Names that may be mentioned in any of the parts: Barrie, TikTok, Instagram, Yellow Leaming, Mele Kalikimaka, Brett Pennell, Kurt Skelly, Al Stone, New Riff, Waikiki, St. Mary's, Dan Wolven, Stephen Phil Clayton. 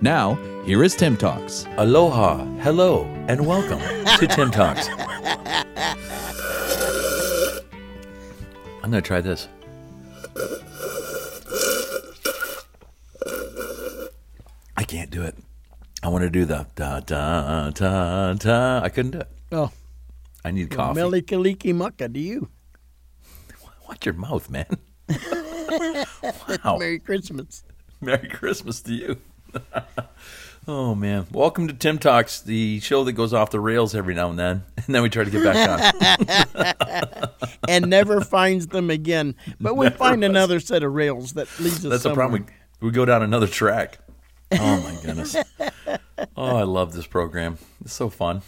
Now, here is Tim Talks. Aloha, hello, and welcome to Tim Talks. I'm going to try this. I can't do it. I want to do the da, da, da, da. I couldn't do it. Oh. I need coffee. Mele Kalikimaka to you. Watch your mouth, man. Wow. Merry Christmas. Merry Christmas to you. Oh, man. Welcome to Tim Talks, the show that goes off the rails every now and then we try to get back on. And never finds them again. But we find another set of rails that leads us somewhere. That's the problem. We go down another track. Oh, my goodness. Oh, I love this program. It's so fun.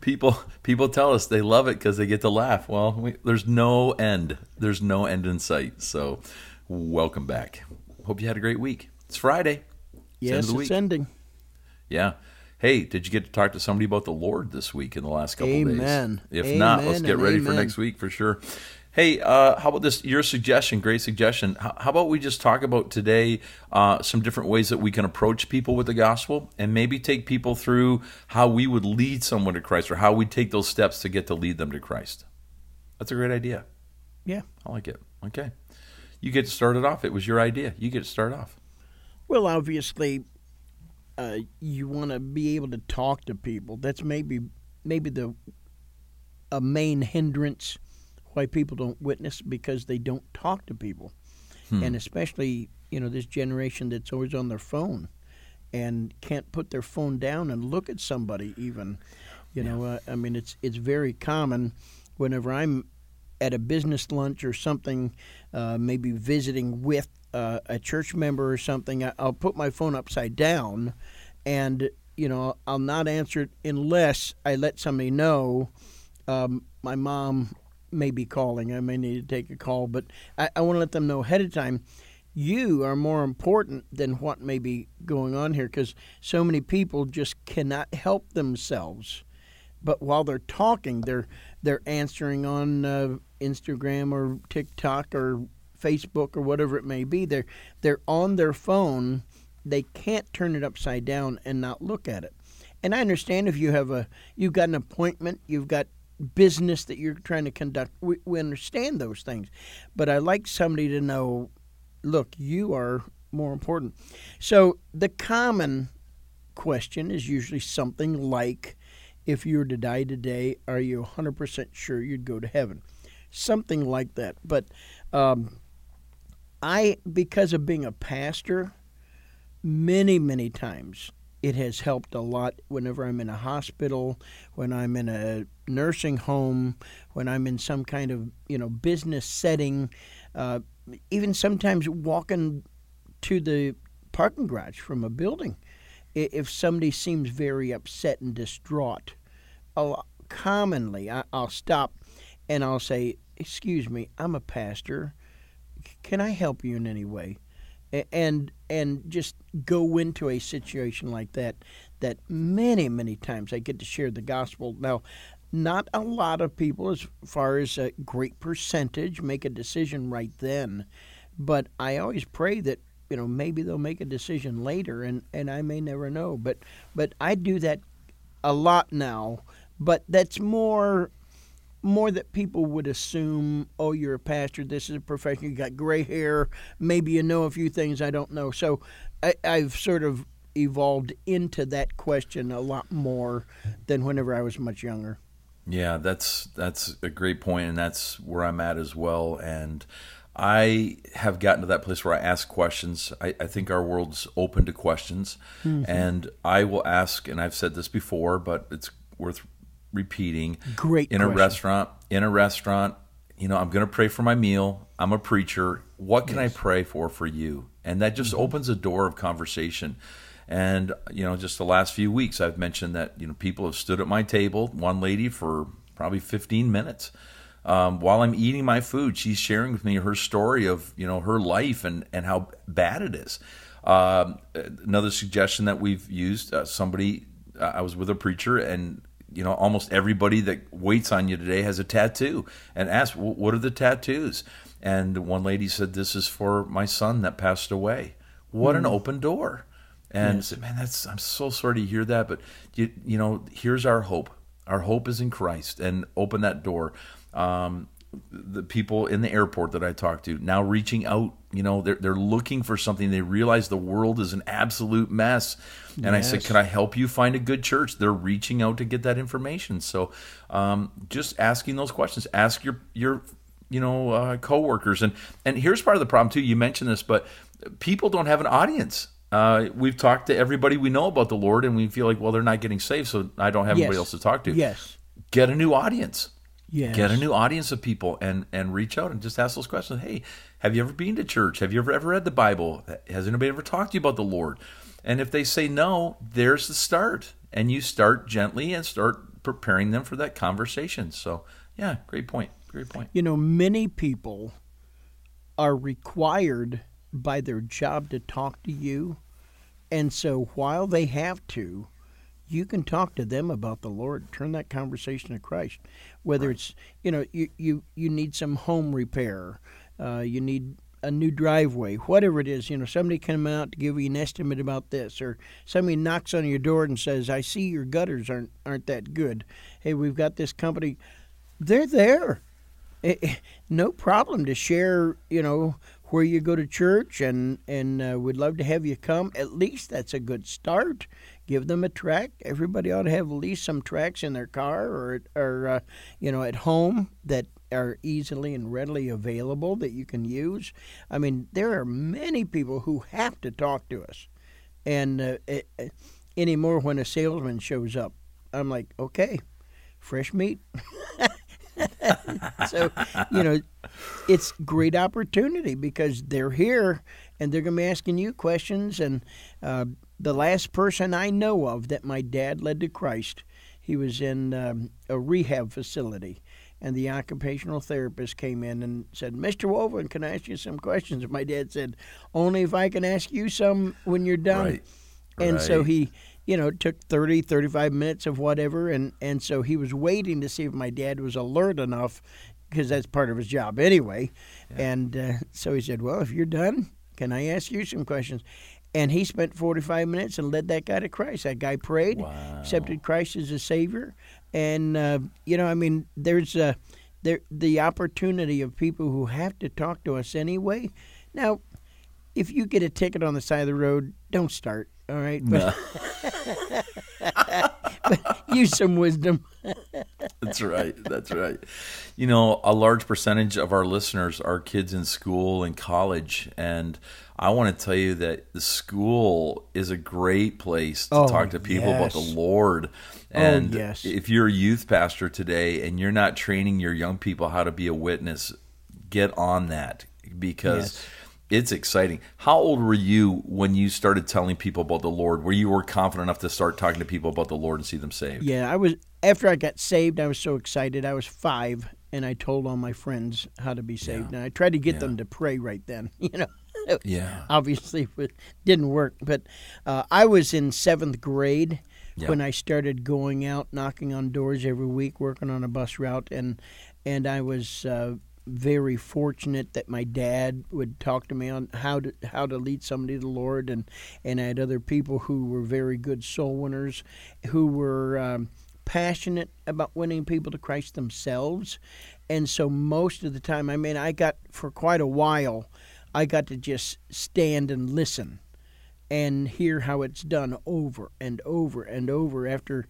People tell us they love it because they get to laugh. Well, there's no end. There's no end in sight. So welcome back. Hope you had a great week. It's Friday. Yes, it's ending. Yeah. Hey, did you get to talk to somebody about the Lord this week in the last couple of days? Amen. If not, let's get ready for next week for sure. Hey, how about this? Your suggestion, great suggestion. How about we just talk about today some different ways that we can approach people with the gospel and maybe take people through how we would lead someone to Christ or how we take those steps to get to lead them to Christ. That's a great idea. Yeah. I like it. Okay. You get to start it off. It was your idea. You get to start off. Well, obviously, you want to be able to talk to people. That's maybe a main hindrance why people don't witness, because they don't talk to people. And especially, this generation that's always on their phone and can't put their phone down and look at somebody even. It's very common whenever I'm at a business lunch or something, maybe visiting with a church member or something, I'll put my phone upside down, and I'll not answer it unless I let somebody know my mom may be calling. I may need to take a call, but I want to let them know ahead of time. You are more important than what may be going on here, because so many people just cannot help themselves. But while they're talking, they're answering on Instagram or TikTok or Facebook or whatever it may be. They're on their phone. They can't turn it upside down and not look at it. And I understand if you have you've got an appointment, you've got business that you're trying to conduct. We understand those things, but I like somebody to know, look, you are more important. So the common question is usually something like, if you were to die today, are you 100% sure you'd go to heaven? Something like that. But because of being a pastor, many, many times it has helped a lot whenever I'm in a hospital, when I'm in a nursing home, when I'm in some kind of, business setting, even sometimes walking to the parking garage from a building. If somebody seems very upset and distraught, commonly I'll stop and I'll say, excuse me, I'm a pastor. Can I help you in any way? And just go into a situation like that many, many times I get to share the gospel. Now, not a lot of people, as far as a great percentage, make a decision right then. But I always pray that, maybe they'll make a decision later, and I may never know. But I do that a lot now. But that's more that people would assume, oh, you're a pastor, this is a profession, you got gray hair, maybe you know a few things I don't know. So I've sort of evolved into that question a lot more than whenever I was much younger. Yeah, that's a great point, and that's where I'm at as well. And I have gotten to that place where I ask questions. I think our world's open to questions. Mm-hmm. And I will ask, and I've said this before, but it's worth repeating. Great question. In a restaurant, you know, I'm going to pray for my meal. I'm a preacher. What can I pray for you? And that just opens a door of conversation. And, you know, just the last few weeks, I've mentioned that, you know, people have stood at my table, one lady for probably 15 minutes. While I'm eating my food, she's sharing with me her story of, you know, her life and how bad it is. Another suggestion that we've used, I was with a preacher, and, you know, almost everybody that waits on you today has a tattoo, and asked, what are the tattoos? And one lady said, this is for my son that passed away. What an open door. And I said, man, I'm so sorry to hear that, but you know, here's our hope. Our hope is in Christ, and open that door. The people in the airport that I talked to now reaching out, you know, they're looking for something. They realize the world is an absolute mess. And I said, can I help you find a good church? They're reaching out to get that information. So, just asking those questions, ask your, you know, coworkers. And here's part of the problem too. You mentioned this, but people don't have an audience. We've talked to everybody we know about the Lord, and we feel like, well, they're not getting saved, so I don't have anybody else to talk to. Yes. Get a new audience. Yes. Get a new audience of people and reach out and just ask those questions. Hey, have you ever been to church? Have you ever read the Bible? Has anybody ever talked to you about the Lord? And if they say no, there's the start. And you start gently and start preparing them for that conversation. So, yeah, great point. Great point. You know, many people are required by their job to talk to you, and so while they have to, you can talk to them about the Lord. Turn that conversation to Christ. Whether it's, you know, you need some home repair, you need a new driveway, whatever it is, you know, somebody come out to give you an estimate about this, or somebody knocks on your door and says, I see your gutters aren't that good. Hey, we've got this company. They're there. No problem to share, you know, where you go to church, and we'd love to have you come. At least that's a good start. Give them a track. Everybody ought to have at least some tracks in their car or you know, at home that are easily and readily available that you can use. I mean, there are many people who have to talk to us, and anymore when a salesman shows up, I'm like, okay, fresh meat. So, you know, it's great opportunity because they're here and they're going to be asking you questions. And the last person I know of that my dad led to Christ, he was in a rehab facility, and the occupational therapist came in and said, Mr. Woven, can I ask you some questions? And my dad said, only if I can ask you some when you're done. Right. And so he, you know, it took 30, 35 minutes of whatever, and so he was waiting to see if my dad was alert enough, because that's part of his job anyway. Yeah. And so he said, well, if you're done, can I ask you some questions? And he spent 45 minutes and led that guy to Christ. That guy prayed, accepted Christ as a Savior. And, you know, I mean, there's the opportunity of people who have to talk to us anyway. Now, if you get a ticket on the side of the road, don't start. All right, but, but use some wisdom. That's right. That's right. You know, a large percentage of our listeners are kids in school and college, and I want to tell you that the school is a great place to talk to people about the Lord. And if you're a youth pastor today and you're not training your young people how to be a witness, get on that, because it's exciting. How old were you when you started telling people about the Lord? Where you were confident enough to start talking to people about the Lord and see them saved? Yeah, I was. After I got saved, I was so excited. I was 5, and I told all my friends how to be saved. And I tried to get them to pray right then. You know, obviously it didn't work. But I was in 7th grade when I started going out, knocking on doors every week, working on a bus route, and I was very fortunate that my dad would talk to me on how to lead somebody to the Lord, and I had other people who were very good soul winners, who were passionate about winning people to Christ themselves. And so most of the time, I mean, for quite a while I got to just stand and listen and hear how it's done over and over and over. After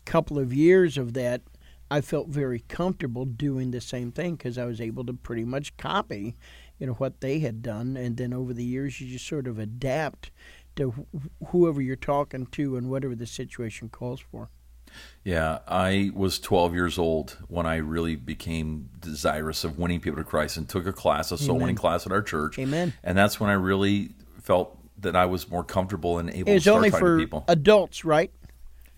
a couple of years of that, I felt very comfortable doing the same thing, because I was able to pretty much copy, you know, what they had done. And then over the years, you just sort of adapt to whoever you're talking to and whatever the situation calls for. Yeah, I was 12 years old when I really became desirous of winning people to Christ and took a class, a soul winning class at our church. Amen. And that's when I really felt that I was more comfortable and able to start talking to people. It was only for adults, right?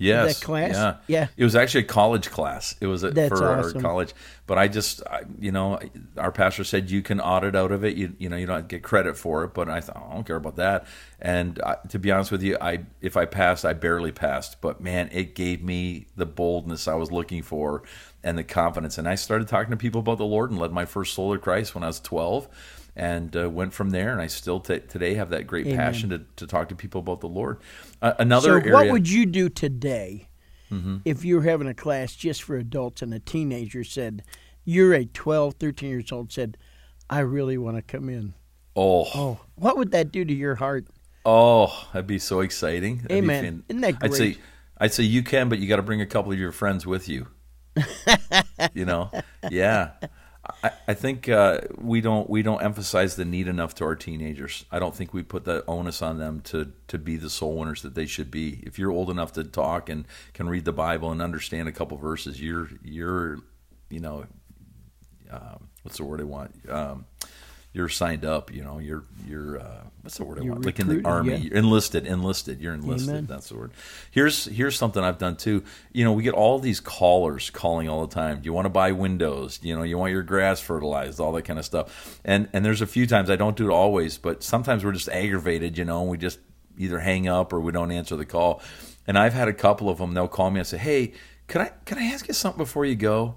Yes. That class? Yeah. Yeah. It was actually a college class. It was our college. But I just, our pastor said you can audit out of it. You don't get credit for it. But I thought, oh, I don't care about that. And to be honest with you, if I passed, I barely passed. But man, it gave me the boldness I was looking for and the confidence. And I started talking to people about the Lord and led my first soul to Christ when I was 12. And went from there, and I still today have that great passion to talk to people about the Lord. Another area. What would you do today if you were having a class just for adults and a teenager said, you're a 12, 13 years old, said, I really want to come in? Oh. What would that do to your heart? Oh, that'd be so exciting. That'd Amen. Isn't that great? I'd say you can, but you got to bring a couple of your friends with you. Yeah. I think we don't emphasize the need enough to our teenagers. I don't think we put the onus on them to be the soul winners that they should be. If you're old enough to talk and can read the Bible and understand a couple verses, you're signed up. You're like in the army, enlisted. You're enlisted. Amen. That's the word. Here's something I've done too. We get all these callers calling all the time. Do you want to buy windows? You want your grass fertilized, all that kind of stuff. And there's a few times, I don't do it always, but sometimes we're just aggravated, and we just either hang up or we don't answer the call. And I've had a couple of them. They'll call me and say, hey, can I ask you something before you go?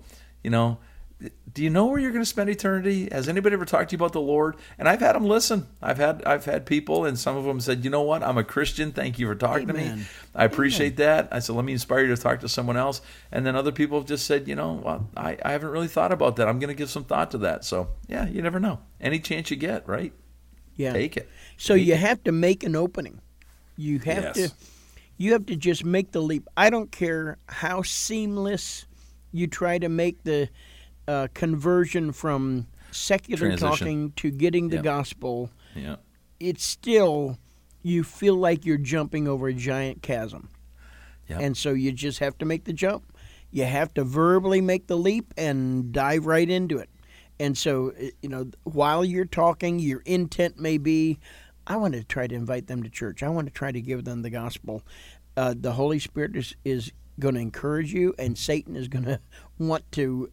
Do you know where you're going to spend eternity? Has anybody ever talked to you about the Lord? And I've had them listen. I've had people, and some of them said, you know what? I'm a Christian. Thank you for talking to me. I appreciate that. I said, let me inspire you to talk to someone else. And then other people have just said, I haven't really thought about that. I'm going to give some thought to that. So, yeah, you never know. Any chance you get, right? Yeah. Take it. So you have to make an opening. You have to. You have to just make the leap. I don't care how seamless you try to make the conversion from secular talking to getting the gospel, it's still, you feel like you're jumping over a giant chasm. Yep. And so you just have to make the jump. You have to verbally make the leap and dive right into it. And so, while you're talking, your intent may be, I want to try to invite them to church. I want to try to give them the gospel. The Holy Spirit is going to encourage you, and Satan is going to want to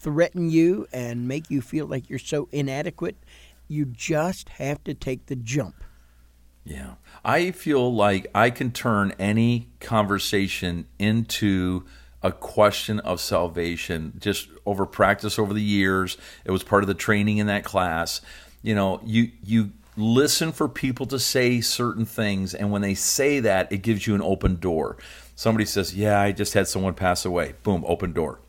threaten you and make you feel like you're so inadequate. You just have to take the jump. Yeah. I feel like I can turn any conversation into a question of salvation just over practice over the years. It was part of the training in that class. You listen for people to say certain things, and when they say that, it gives you an open door. Somebody says, yeah, I just had someone pass away. Boom, open door.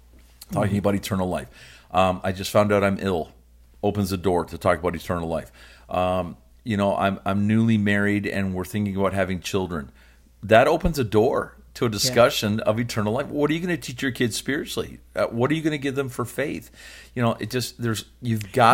Talking about eternal life. I just found out I'm ill. Opens the door to talk about eternal life. I'm newly married and we're thinking about having children. That opens a door to a discussion of eternal life. What are you going to teach your kids spiritually? What are you going to give them for faith? You've got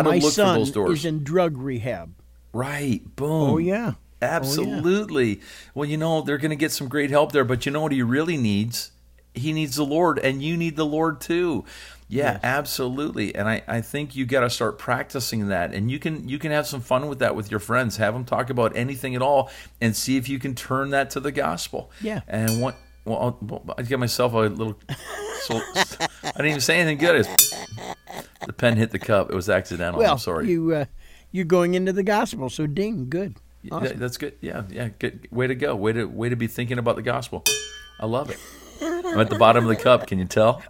to look for those doors. My son is in drug rehab. Right. Boom. Oh, yeah. Absolutely. Oh, yeah. Well, they're going to get some great help there, but you know what he really needs? He needs the Lord, and you need the Lord too. Yeah, yes. Absolutely. And I think you got to start practicing that. And you can have some fun with that with your friends. Have them talk about anything at all and see if you can turn that to the gospel. Yeah. And what? Well, I get myself a little. I didn't even say anything good. The pen hit the cup. It was accidental. Well, I'm sorry. You're going into the gospel, so ding, good. Awesome. That's good. Yeah. Good. Way to go. Way to be thinking about the gospel. I love it. I'm at the bottom of the cup. Can you tell?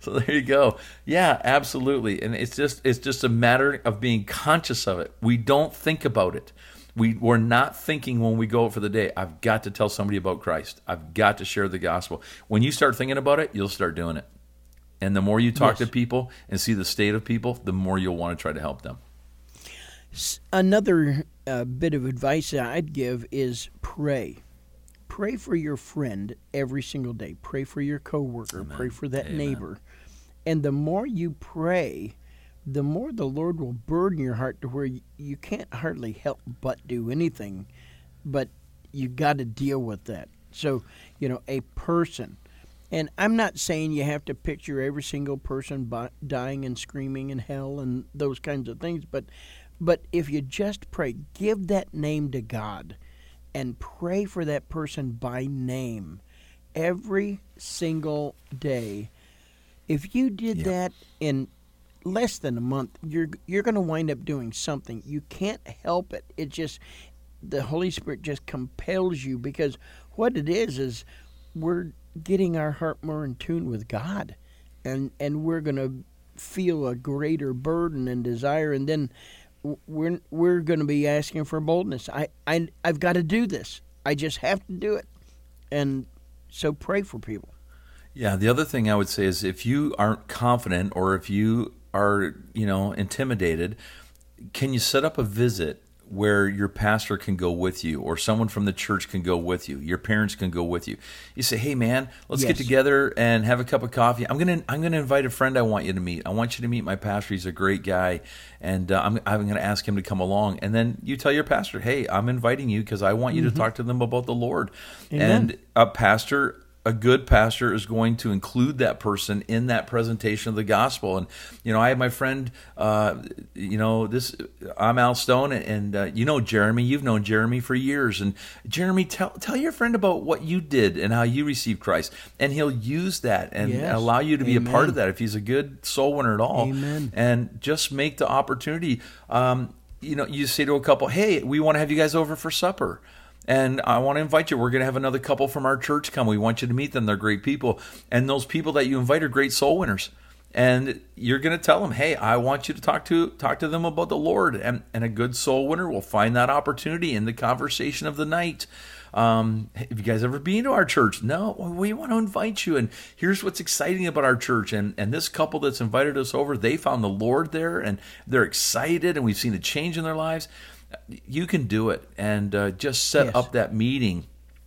So there you go. Yeah, absolutely. And it's just a matter of being conscious of it. We don't think about it. We're not thinking when we go out for the day, I've got to tell somebody about Christ. I've got to share the gospel. When you start thinking about it, you'll start doing it. And the more you talk to people and see the state of people, the more you'll want to try to help them. Another bit of advice that I'd give is pray. Pray for your friend every single day. Pray for your coworker. Amen. Pray for that neighbor. And the more you pray, the more the Lord will burden your heart to where you can't hardly help but do anything, but you got to deal with that. So, you know, a person. And I'm not saying you have to picture every single person dying and screaming in hell and those kinds of things, but if you just pray, give that name to God and pray for that person by name every single day. If you did that in less than a month, you're going to wind up doing something. You can't help it. It just, the Holy Spirit just compels you, because what it is we're getting our heart more in tune with God, and we're going to feel a greater burden and desire, and then we're going to be asking for boldness. I've got to do this. I just have to do it. And so pray for people. Yeah, the other thing I would say is, if you aren't confident, or if you are, intimidated, can you set up a visit where your pastor can go with you, or someone from the church can go with you, your parents can go with you? You say, hey man, let's get together and have a cup of coffee. I'm gonna invite a friend I want you to meet. I want you to meet my pastor. He's a great guy, and I'm gonna ask him to come along. And then you tell your pastor, hey, I'm inviting you because I want you to talk to them about the Lord. Amen. And a good pastor is going to include that person in that presentation of the gospel. And, I had my friend, I'm Al Stone, and Jeremy, you've known Jeremy for years. And Jeremy, tell your friend about what you did and how you received Christ. And he'll use that and allow you to be a part of that if he's a good soul winner at all. Amen. And just make the opportunity. You say to a couple, hey, we want to have you guys over for supper. And I want to invite you. We're going to have another couple from our church come. We want you to meet them. They're great people. And those people that you invite are great soul winners. And you're going to tell them, hey, I want you to talk to them about the Lord. And a good soul winner will find that opportunity in the conversation of the night. Have you guys ever been to our church? No, we want to invite you. And here's what's exciting about our church. And this couple that's invited us over, they found the Lord there, and they're excited, and we've seen a change in their lives. You can do it, and just set up that meeting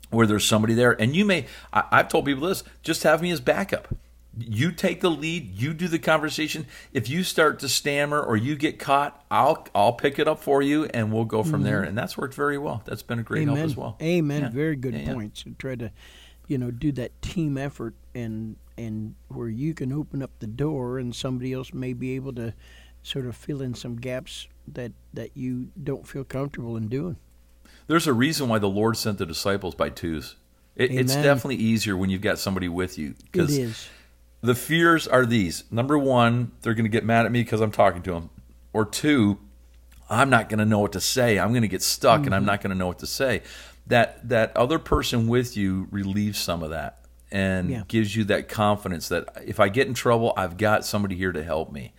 where there's somebody there. And you may, I've told people this, just have me as backup. You take the lead, you do the conversation. If you start to stammer or you get caught, I'll pick it up for you, and we'll go from there. And that's worked very well. That's been a great help as well. Amen. Yeah. Very good points. So try to, do that team effort, and where you can open up the door, and somebody else may be able to sort of fill in some gaps that you don't feel comfortable in doing. There's a reason why the Lord sent the disciples by twos. It's definitely easier when you've got somebody with you. It is. The fears are these. Number one, they're going to get mad at me because I'm talking to them. Or two, I'm not going to know what to say. I'm going to get stuck, and I'm not going to know what to say. That other person with you relieves some of that and gives you that confidence that if I get in trouble, I've got somebody here to help me.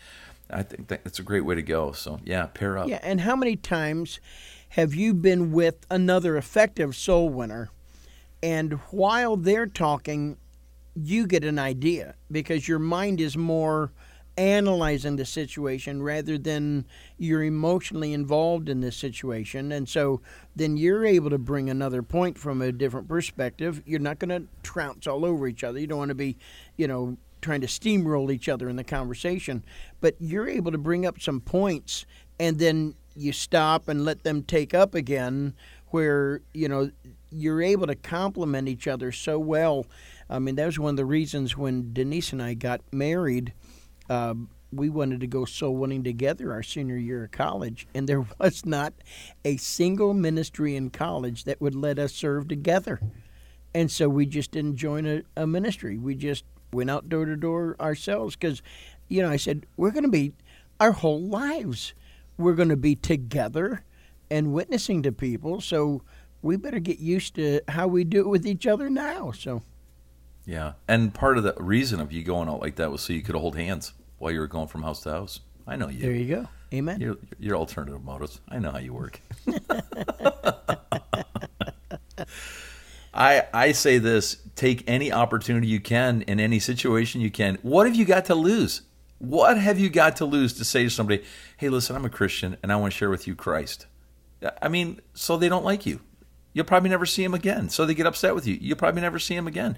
I think that's a great way to go. So, pair up. Yeah, and how many times have you been with another effective soul winner, and while they're talking, you get an idea because your mind is more analyzing the situation rather than you're emotionally involved in this situation. And so then you're able to bring another point from a different perspective. You're not going to trounce all over each other. You don't want to be, trying to steamroll each other in the conversation, but you're able to bring up some points, and then you stop and let them take up again, where you're able to complement each other so well. I mean, that was one of the reasons when Denise and I got married, we wanted to go soul winning together our senior year of college, and there was not a single ministry in college that would let us serve together, and so we just didn't join a ministry. We just went out door to door ourselves, because, I said, we're going to be, our whole lives, we're going to be together and witnessing to people, so we better get used to how we do it with each other now. So, yeah, and part of the reason of you going out like that was so you could hold hands while you were going from house to house. I know you. There you go. Amen. Your alternative motives. I know how you work. I say this, take any opportunity you can in any situation you can. What have you got to lose? What have you got to lose to say to somebody, hey, listen, I'm a Christian and I want to share with you Christ? I mean, so they don't like you. You'll probably never see them again. So they get upset with you. You'll probably never see them again.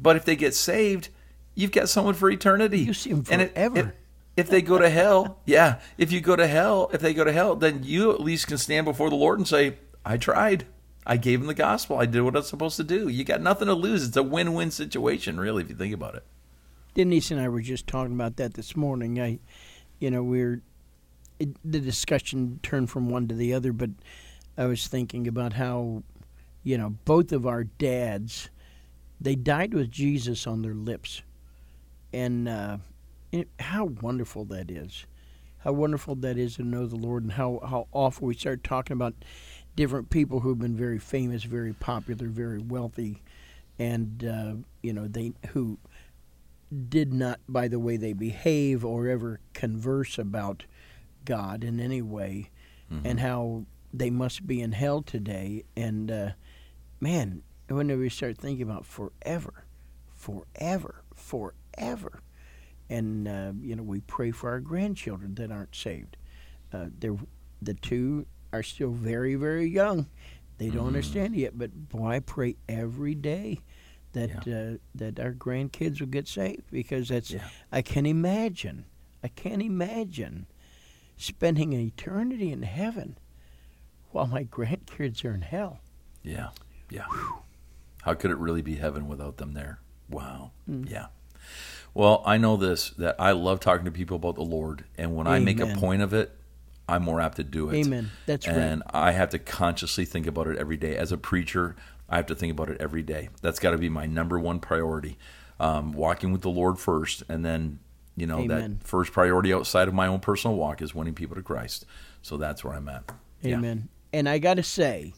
But if they get saved, you've got someone for eternity. You see them forever. If they go to hell, if they go to hell, then you at least can stand before the Lord and say, I tried. I gave him the gospel. I did what I was supposed to do. You got nothing to lose. It's a win-win situation, really, if you think about it. Denise and I were just talking about that this morning. The discussion turned from one to the other, but I was thinking about how, both of our dads, they died with Jesus on their lips. And how wonderful that is. How wonderful that is to know the Lord, and how awful we start talking about different people who've been very famous, very popular, very wealthy, and they who did not, by the way they behave or ever converse about God in any way, mm-hmm. and how they must be in hell today. And man, whenever we start thinking about forever, and we pray for our grandchildren that aren't saved. The two are still very, very young. They don't understand it yet, but boy, I pray every day that that our grandkids will get saved, because that's I can't imagine spending an eternity in heaven while my grandkids are in hell. Yeah, yeah. Whew. How could it really be heaven without them there? Wow. Mm. Yeah. Well, I know this, that I love talking to people about the Lord, and when Amen. I make a point of it, I'm more apt to do it. Amen. That's right. And I have to consciously think about it every day. As a preacher, I have to think about it every day. That's got to be my number one priority. Walking with the Lord first, and then, Amen. That first priority outside of my own personal walk is winning people to Christ. So that's where I'm at. Amen. Yeah. And I got to say,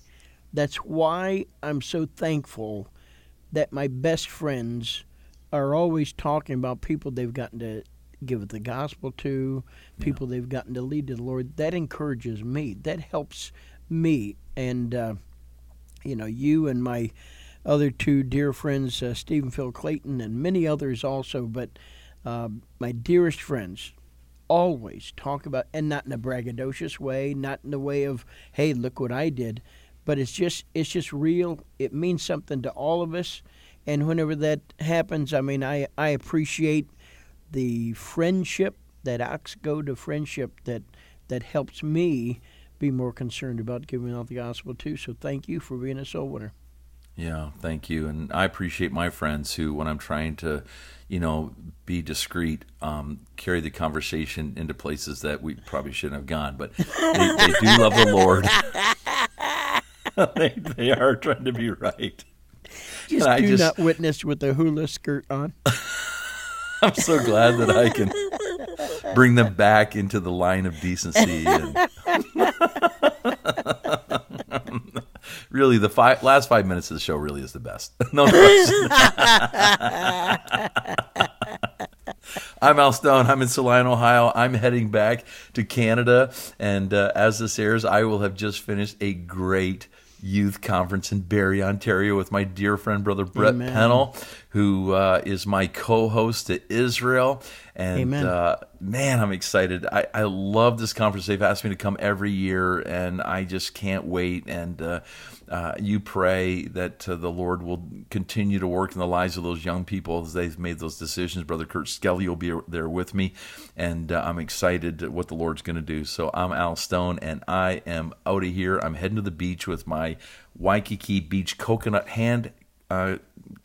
that's why I'm so thankful that my best friends are always talking about people they've gotten to give the gospel to, people they've gotten to lead to the Lord. That encourages me. That helps me. And, you and my other two dear friends, Stephen Phil Clayton and many others also, but my dearest friends always talk about, and not in a braggadocious way, not in the way of, hey, look what I did, but it's just real. It means something to all of us. And whenever that happens, I appreciate the friendship, that ox go to friendship that helps me be more concerned about giving out the gospel too. So thank you for being a soul winner. Yeah, thank you. And I appreciate my friends who, when I'm trying to, be discreet, carry the conversation into places that we probably shouldn't have gone. But they do love the Lord. they are trying to be right. Just not witness with a hula skirt on. I'm so glad that I can bring them back into the line of decency. Really, the last 5 minutes of the show really is the best. No, I'm Al Stone. I'm in Saline, Ohio. I'm heading back to Canada. And as this airs, I will have just finished a great youth conference in Barrie, Ontario with my dear friend, Brother Brett Amen. Pennell, who is my co-host to Israel. And man, I'm excited. I love this conference. They've asked me to come every year, and I just can't wait. And you pray that the Lord will continue to work in the lives of those young people as they've made those decisions. Brother Kurt Skelly will be there with me, and I'm excited at what the Lord's going to do. So I'm Al Stone, and I am out of here. I'm heading to the beach with my Waikiki Beach Coconut Hand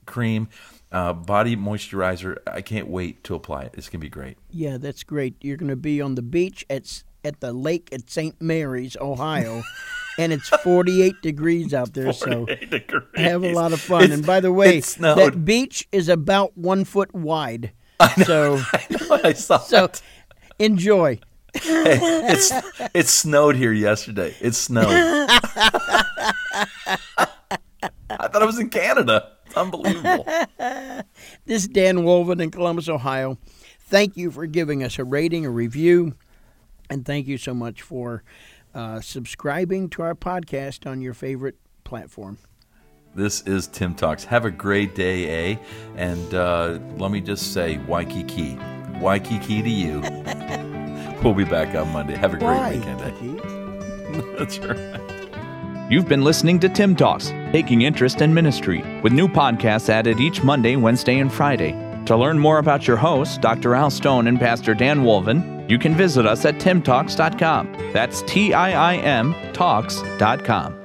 Cream, body moisturizer. I can't wait to apply it. It's going to be great. Yeah, that's great. You're going to be on the beach at the lake at St. Mary's, Ohio, and it's 48 degrees out there, so have a lot of fun. And by the way, that beach is about 1 foot wide. I know, I saw that. Enjoy. Hey, it snowed here yesterday. It snowed. I thought I was in Canada. Unbelievable. This is Dan Wolven in Columbus, Ohio. Thank you for giving us a rating, a review, and thank you so much for subscribing to our podcast on your favorite platform. This is Tim Talks. Have a great day, eh? And let me just say, Waikiki. Waikiki to you. We'll be back on Monday. Have a great weekend, eh? That's right. You've been listening to Tim Talks, taking interest in ministry, with new podcasts added each Monday, Wednesday, and Friday. To learn more about your hosts, Dr. Al Stone and Pastor Dan Wolven, you can visit us at timtalks.com. That's TIIM Talks.com.